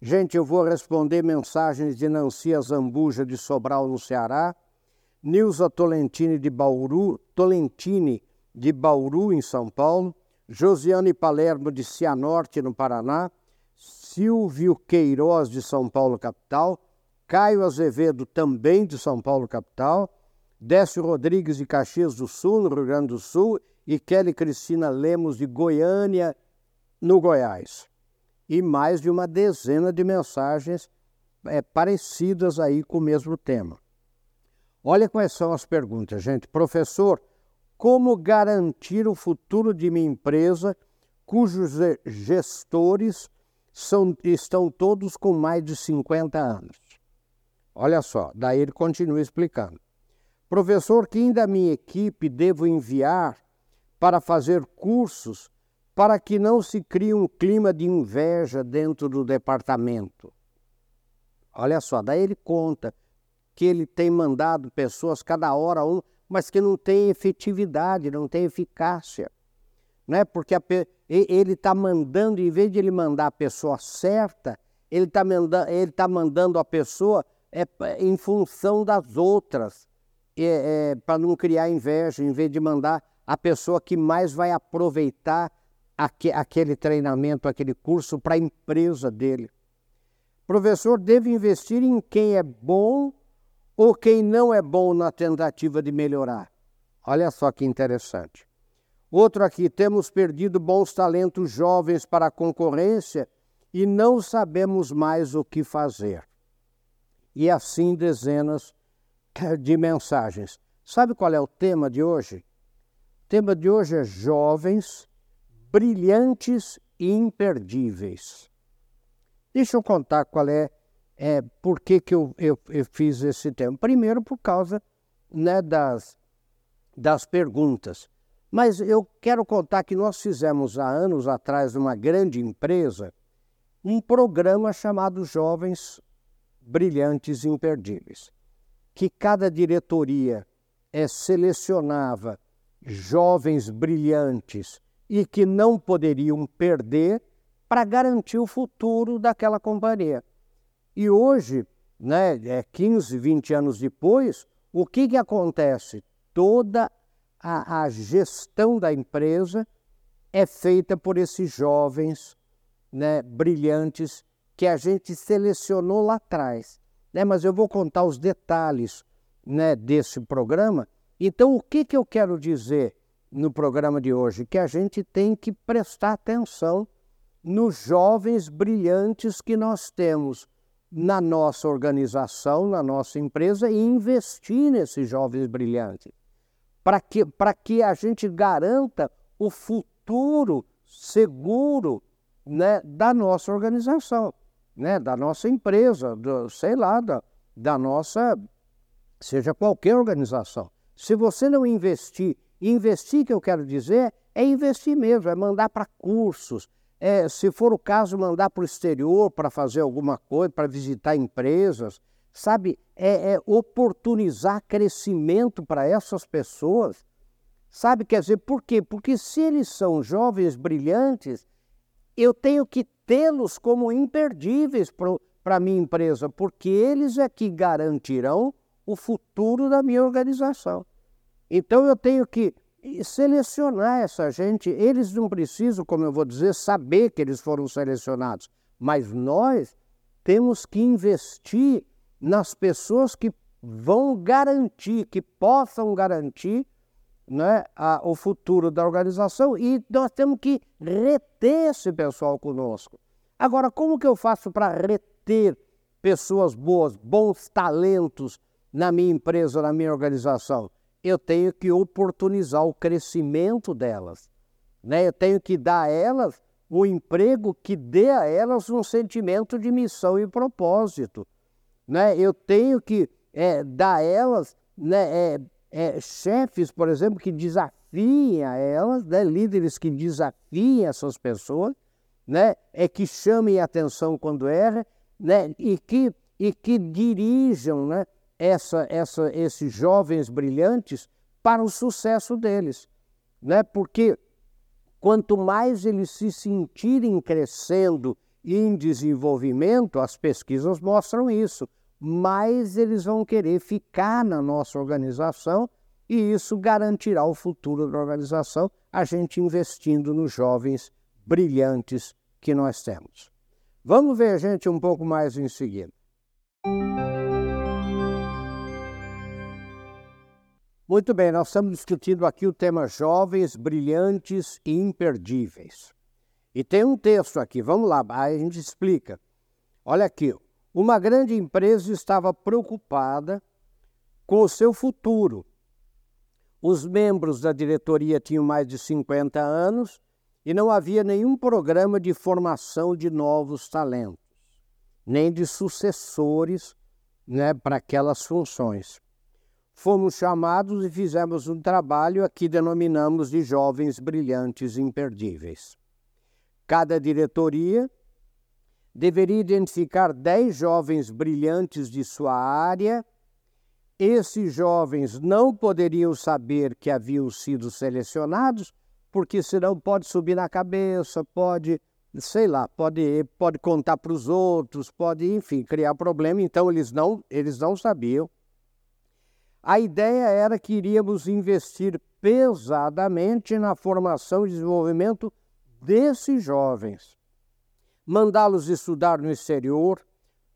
Gente, eu vou responder mensagens de Nancy Azambuja de Sobral, no Ceará, Nilza Tolentini de Bauru, em São Paulo, Josiane Palermo de Cianorte, no Paraná, Silvio Queiroz de São Paulo, capital, Caio Azevedo, também de São Paulo, capital, Décio Rodrigues de Caxias do Sul, no Rio Grande do Sul, e Kelly Cristina Lemos de Goiânia, no Goiás. E mais de uma dezena de mensagens parecidas aí com o mesmo tema. Olha quais são as perguntas, gente. Professor, como garantir o futuro de minha empresa, cujos gestores estão todos com mais de 50 anos? Olha só, daí ele continua explicando. Professor, quem da minha equipe devo enviar para fazer cursos para que não se crie um clima de inveja dentro do departamento? Olha só, daí ele conta que ele tem mandado pessoas cada hora, mas que não tem efetividade, não tem eficácia. Né? Porque ele está mandando, em vez de ele mandar a pessoa certa, ele está mandando a pessoa em função das outras, para não criar inveja, em vez de mandar a pessoa que mais vai aproveitar aquele treinamento, aquele curso para a empresa dele. Professor, deve investir em quem é bom ou quem não é bom na tentativa de melhorar? Olha só que interessante. Outro aqui, temos perdido bons talentos jovens para a concorrência e não sabemos mais o que fazer. E assim dezenas de mensagens. Sabe qual é o tema de hoje? O tema de hoje é jovens brilhantes e imperdíveis. Deixa eu contar qual é por que eu fiz esse tema. Primeiro, por causa, né, das perguntas. Mas eu quero contar que nós fizemos há anos atrás, numa grande empresa, um programa chamado Jovens Brilhantes e Imperdíveis, que cada diretoria selecionava jovens brilhantes e que não poderiam perder para garantir o futuro daquela companhia. E hoje, né, 15, 20 anos depois, o que acontece? Toda a gestão da empresa é feita por esses jovens, né, brilhantes que a gente selecionou lá atrás. Né? Mas eu vou contar os detalhes, né, desse programa. Então, o que eu quero dizer no programa de hoje? Que a gente tem que prestar atenção nos jovens brilhantes que nós temos na nossa organização, na nossa empresa, e investir nesses jovens brilhantes, para que a gente garanta o futuro seguro, né, da nossa organização, né, da nossa empresa, da nossa, seja qualquer organização. Se você não investir, que eu quero dizer, é investir mesmo, é mandar para cursos, se for o caso, mandar para o exterior para fazer alguma coisa, para visitar empresas, sabe? Oportunizar crescimento para essas pessoas, sabe? Quer dizer, por quê? Porque se eles são jovens brilhantes, eu tenho que tê-los como imperdíveis para a minha empresa, porque eles é que garantirão o futuro da minha organização. Então, eu tenho que selecionar essa gente. Eles não precisam, como eu vou dizer, saber que eles foram selecionados, mas nós temos que investir nas pessoas que vão garantir, que possam garantir, né, o futuro da organização, e nós temos que reter esse pessoal conosco. Agora, como que eu faço para reter pessoas boas, bons talentos na minha empresa, na minha organização? Eu tenho que oportunizar o crescimento delas, né? Eu tenho que dar a elas um emprego que dê a elas um sentimento de missão e propósito, né? Eu tenho que dar a elas, né, chefes, por exemplo, que desafiem a elas, né? Líderes que desafiem essas pessoas, né? Que chamem a atenção quando erram, né? E que dirijam, né, esses jovens brilhantes para o sucesso deles, né? Porque quanto mais eles se sentirem crescendo em desenvolvimento, as pesquisas mostram isso, mas eles vão querer ficar na nossa organização e isso garantirá o futuro da organização, a gente investindo nos jovens brilhantes que nós temos. Vamos ver, gente, um pouco mais em seguida. Muito bem, nós estamos discutindo aqui o tema jovens brilhantes e imperdíveis. E tem um texto aqui, vamos lá, a gente explica. Olha aqui, uma grande empresa estava preocupada com o seu futuro. Os membros da diretoria tinham mais de 50 anos e não havia nenhum programa de formação de novos talentos, nem de sucessores, né, para aquelas funções. Fomos chamados e fizemos um trabalho a que denominamos de jovens brilhantes imperdíveis. Cada diretoria deveria identificar 10 jovens brilhantes de sua área. Esses jovens não poderiam saber que haviam sido selecionados, porque senão pode subir na cabeça, pode contar para os outros, enfim, criar problema. Então, eles não sabiam. A ideia era que iríamos investir pesadamente na formação e desenvolvimento desses jovens, mandá-los estudar no exterior,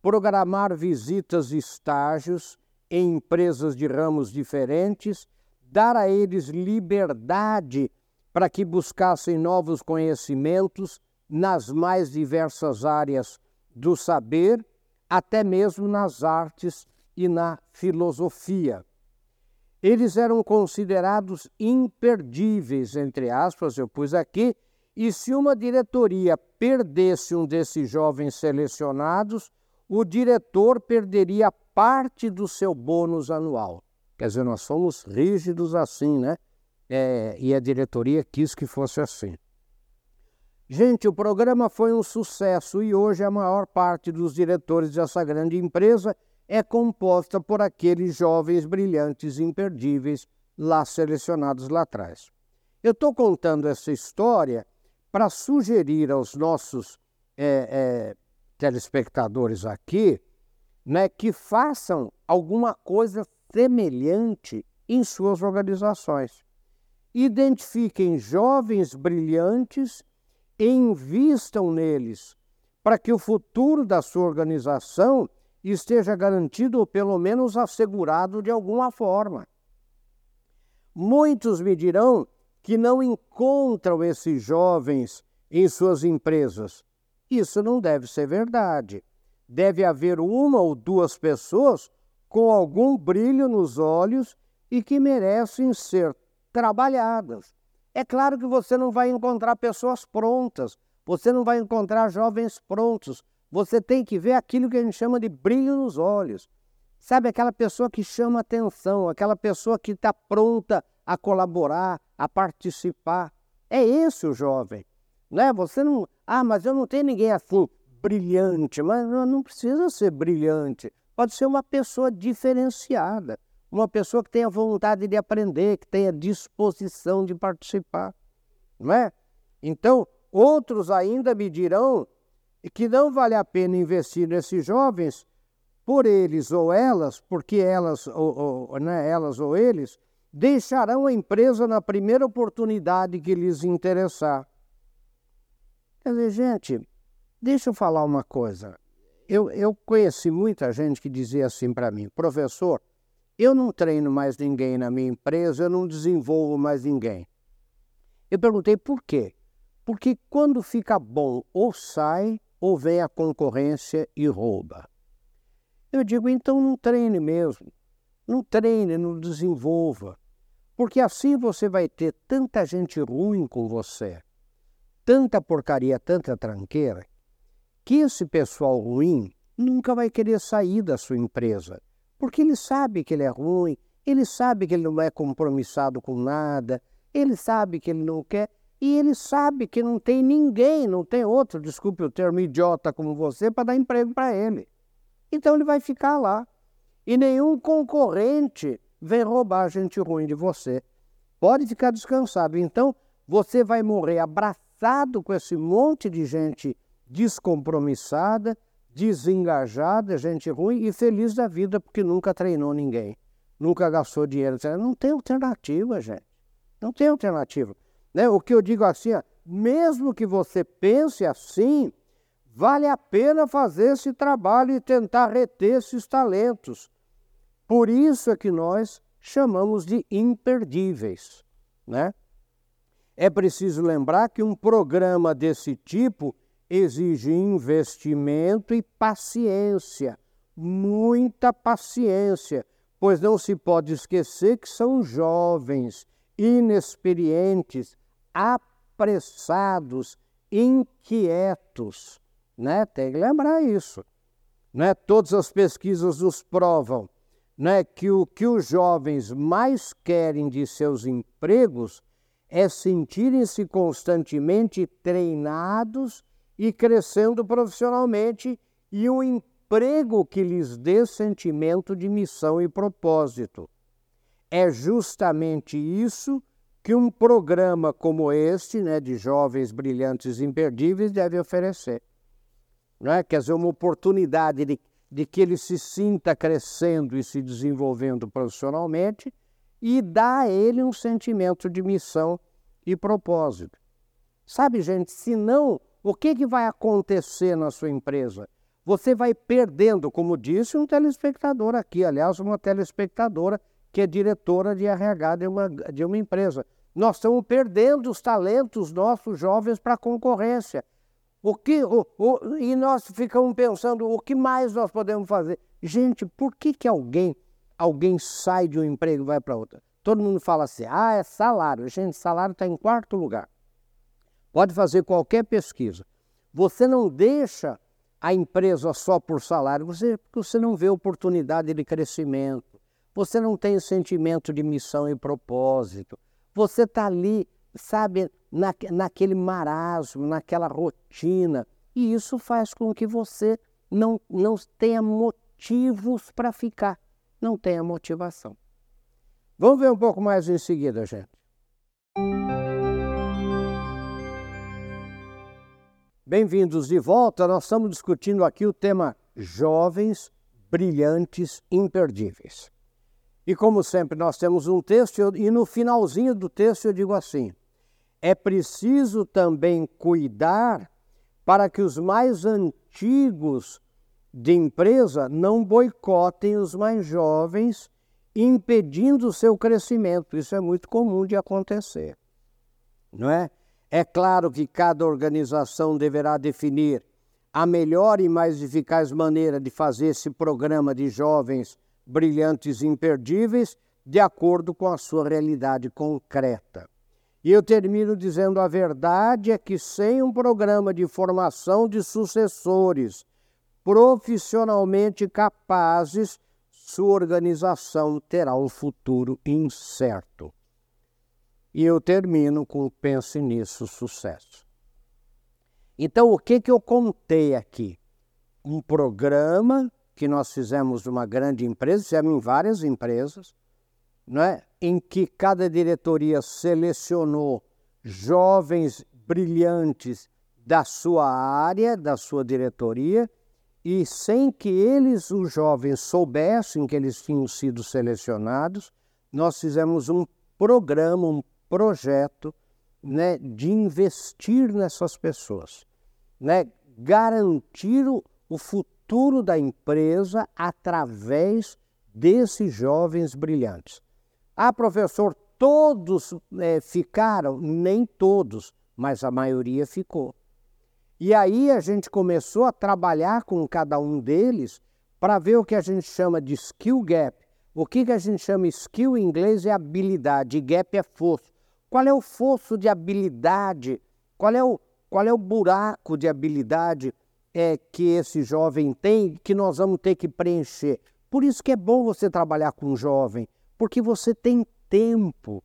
programar visitas e estágios em empresas de ramos diferentes, dar a eles liberdade para que buscassem novos conhecimentos nas mais diversas áreas do saber, até mesmo nas artes e na filosofia. Eles eram considerados imperdíveis, entre aspas, eu pus aqui, e se uma diretoria perdesse um desses jovens selecionados, o diretor perderia parte do seu bônus anual. Quer dizer, nós somos rígidos assim, né? E a diretoria quis que fosse assim. Gente, o programa foi um sucesso e hoje a maior parte dos diretores dessa grande empresa é composta por aqueles jovens brilhantes imperdíveis lá selecionados lá atrás. Eu estou contando essa história para sugerir aos nossos telespectadores aqui, né, que façam alguma coisa semelhante em suas organizações. Identifiquem jovens brilhantes e invistam neles para que o futuro da sua organização esteja garantido ou pelo menos assegurado de alguma forma. Muitos me dirão que não encontram esses jovens em suas empresas. Isso não deve ser verdade. Deve haver uma ou duas pessoas com algum brilho nos olhos e que merecem ser trabalhadas. É claro que você não vai encontrar pessoas prontas, você não vai encontrar jovens prontos. Você tem que ver aquilo que a gente chama de brilho nos olhos. Sabe, aquela pessoa que chama atenção, aquela pessoa que está pronta a colaborar, a participar. É esse o jovem. Né? Você não... Ah, mas eu não tenho ninguém assim, brilhante. Mas não precisa ser brilhante. Pode ser uma pessoa diferenciada. Uma pessoa que tenha vontade de aprender, que tenha disposição de participar. Não é? Então, outros ainda me dirão que não vale a pena investir nesses jovens por eles ou elas, porque elas ou eles deixarão a empresa na primeira oportunidade que lhes interessar. Quer dizer, gente, deixa eu falar uma coisa. Eu conheci muita gente que dizia assim para mim: professor, eu não treino mais ninguém na minha empresa, eu não desenvolvo mais ninguém. Eu perguntei por quê? Porque quando fica bom, ou sai, ou vem a concorrência e rouba. Eu digo, então não treine mesmo. Não treine, não desenvolva. Porque assim você vai ter tanta gente ruim com você, tanta porcaria, tanta tranqueira, que esse pessoal ruim nunca vai querer sair da sua empresa. Porque ele sabe que ele é ruim, ele sabe que ele não é compromissado com nada, ele sabe que ele não quer... E ele sabe que não tem ninguém, não tem outro, desculpe o termo, idiota como você, para dar emprego para ele. Então ele vai ficar lá. E nenhum concorrente vem roubar gente ruim de você. Pode ficar descansado. Então você vai morrer abraçado com esse monte de gente descompromissada, desengajada, gente ruim e feliz da vida porque nunca treinou ninguém, nunca gastou dinheiro. Não tem alternativa, gente. Não tem alternativa. Né? O que eu digo assim, ó, mesmo que você pense assim, vale a pena fazer esse trabalho e tentar reter esses talentos. Por isso é que nós chamamos de imperdíveis, né? É preciso lembrar que um programa desse tipo exige investimento e paciência, muita paciência, pois não se pode esquecer que são jovens, inexperientes, apressados, inquietos, né? Tem que lembrar isso, né? Todas as pesquisas nos provam, né, que o que os jovens mais querem de seus empregos é sentirem-se constantemente treinados e crescendo profissionalmente e um emprego que lhes dê sentimento de missão e propósito. É justamente isso que um programa como este, né, de jovens brilhantes e imperdíveis deve oferecer, né? Quer dizer, uma oportunidade de que ele se sinta crescendo e se desenvolvendo profissionalmente e dá a ele um sentimento de missão e propósito. Sabe, gente, se não, o que vai acontecer na sua empresa? Você vai perdendo, como disse um telespectador aqui, aliás, uma telespectadora que é diretora de RH de uma empresa. Nós estamos perdendo os talentos nossos jovens para a concorrência. E nós ficamos pensando, o que mais nós podemos fazer? Gente, por que alguém sai de um emprego e vai para outro? Todo mundo fala assim, é salário. Gente, salário está em quarto lugar. Pode fazer qualquer pesquisa. Você não deixa a empresa só por salário, porque você não vê oportunidade de crescimento. Você não tem sentimento de missão e propósito. Você está ali, sabe, naquele marasmo, naquela rotina. E isso faz com que você não tenha motivos para ficar, não tenha motivação. Vamos ver um pouco mais em seguida, gente. Bem-vindos de volta. Nós estamos discutindo aqui o tema Jovens Brilhantes Imperdíveis. E como sempre, nós temos um texto e no finalzinho do texto eu digo assim, é preciso também cuidar para que os mais antigos de empresa não boicotem os mais jovens, impedindo o seu crescimento. Isso é muito comum de acontecer, não é? É claro que cada organização deverá definir a melhor e mais eficaz maneira de fazer esse programa de jovens brilhantes e imperdíveis de acordo com a sua realidade concreta. E eu termino dizendo a verdade é que sem um programa de formação de sucessores profissionalmente capazes, sua organização terá um futuro incerto. E eu termino com pense nisso, sucesso. Então, o que eu contei aqui? Um programa que nós fizemos numa grande empresa, fizemos em várias empresas, não é? Em que cada diretoria selecionou jovens brilhantes da sua área, da sua diretoria, e sem que eles, os jovens, soubessem que eles tinham sido selecionados, nós fizemos um programa, um projeto, né, de investir nessas pessoas, né, garantir o futuro da empresa através desses jovens brilhantes. Ah, professor, todos ficaram? Nem todos, mas a maioria ficou. E aí a gente começou a trabalhar com cada um deles para ver o que a gente chama de skill gap. O que a gente chama skill em inglês é habilidade, gap é fosso. Qual é o fosso de habilidade? Qual é o buraco de habilidade que esse jovem tem que nós vamos ter que preencher? Por isso que é bom você trabalhar com um jovem, porque você tem tempo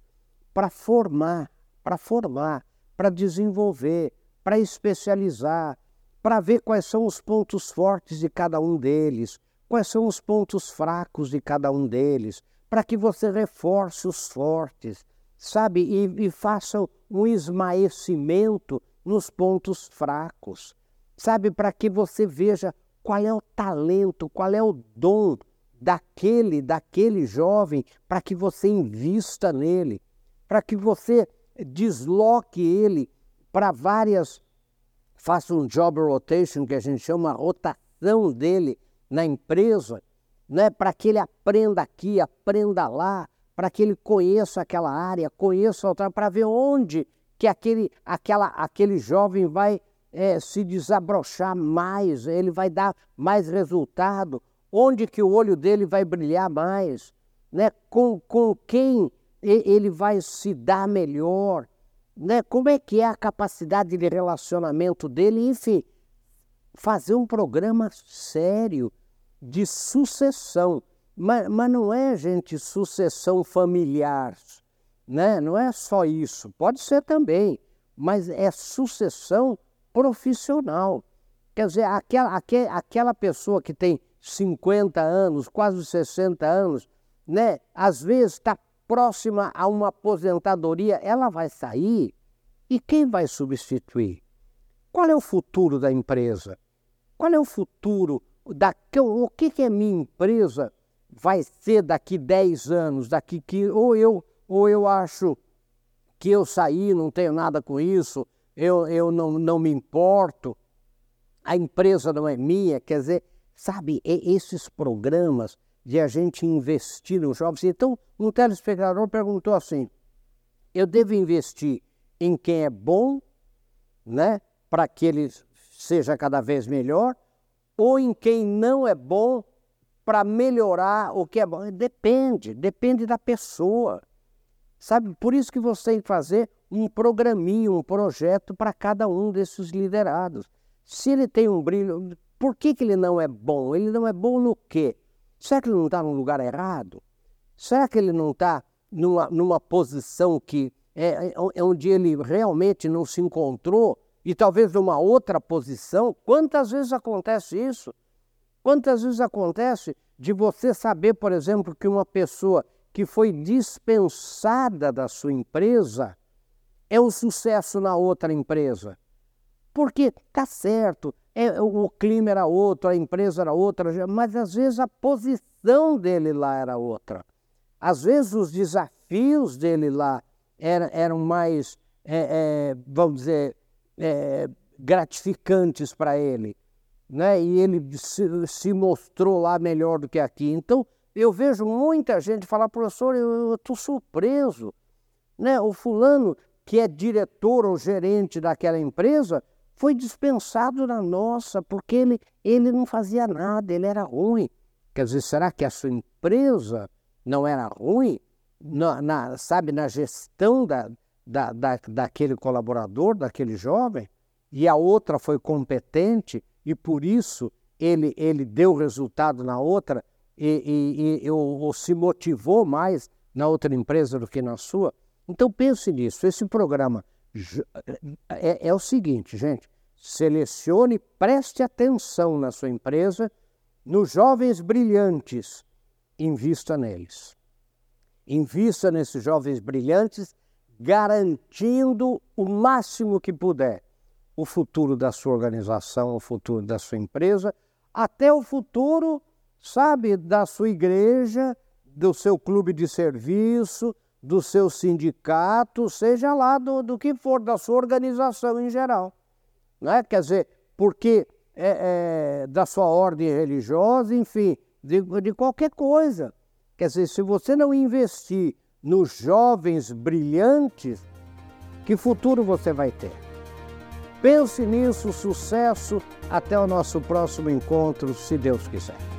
para formar, para desenvolver, para especializar, para ver quais são os pontos fortes de cada um deles, quais são os pontos fracos de cada um deles, para que você reforce os fortes, sabe? E faça um esmaecimento nos pontos fracos. sabe, para que você veja qual é o talento, qual é o dom daquele jovem, para que você invista nele, para que você desloque ele para várias, faça um job rotation, que a gente chama rotação dele na empresa, né? Para que ele aprenda aqui, aprenda lá, para que ele conheça aquela área, conheça outra, para ver onde que aquele jovem vai se desabrochar mais, ele vai dar mais resultado, onde que o olho dele vai brilhar mais, né? Com quem ele vai se dar melhor, né? Como é que é a capacidade de relacionamento dele, enfim, fazer um programa sério de sucessão, mas não é, gente, sucessão familiar, né? Não é só isso, pode ser também, mas é sucessão profissional, quer dizer, aquela pessoa que tem 50 anos, quase 60 anos, né? Às vezes está próxima a uma aposentadoria, ela vai sair e quem vai substituir? Qual é o futuro da empresa? Qual é o futuro? O que a minha empresa vai ser daqui 10 anos? Ou eu acho que eu saí, não tenho nada com isso, eu não me importo, a empresa não é minha, quer dizer, sabe, esses programas de a gente investir nos jovens. Então, um telespectador perguntou assim, eu devo investir em quem é bom, né, para que ele seja cada vez melhor, ou em quem não é bom para melhorar o que é bom? Depende da pessoa, sabe? Por isso que você tem que fazer um programinho, um projeto para cada um desses liderados. Se ele tem um brilho, por que ele não é bom? Ele não é bom no quê? Será que ele não está num lugar errado? Será que ele não está numa posição que é onde ele realmente não se encontrou? E talvez numa outra posição? Quantas vezes acontece isso? Quantas vezes acontece de você saber, por exemplo, que uma pessoa que foi dispensada da sua empresa é um sucesso na outra empresa? Porque tá certo, o clima era outro, a empresa era outra, mas às vezes a posição dele lá era outra. Às vezes os desafios dele lá eram mais, vamos dizer, gratificantes para ele, né? E ele se mostrou lá melhor do que aqui. Então, eu vejo muita gente falar, professor, eu estou surpreso, né? O fulano que é diretor ou gerente daquela empresa foi dispensado na nossa, porque ele não fazia nada, ele era ruim. Quer dizer, será que a sua empresa não era ruim? Na gestão daquele colaborador, daquele jovem? E a outra foi competente e por isso ele deu resultado na outra ou se motivou mais na outra empresa do que na sua? Então pense nisso, esse programa é o seguinte, gente, selecione, preste atenção na sua empresa, nos jovens brilhantes, invista neles. Invista nesses jovens brilhantes, garantindo o máximo que puder o futuro da sua organização, o futuro da sua empresa, até o futuro, sabe, da sua igreja, do seu clube de serviço, do seu sindicato, seja lá do que for, da sua organização em geral, né? Quer dizer, porque da sua ordem religiosa, enfim, de qualquer coisa. Quer dizer, se você não investir nos jovens brilhantes, que futuro você vai ter? Pense nisso, sucesso, até o nosso próximo encontro, se Deus quiser.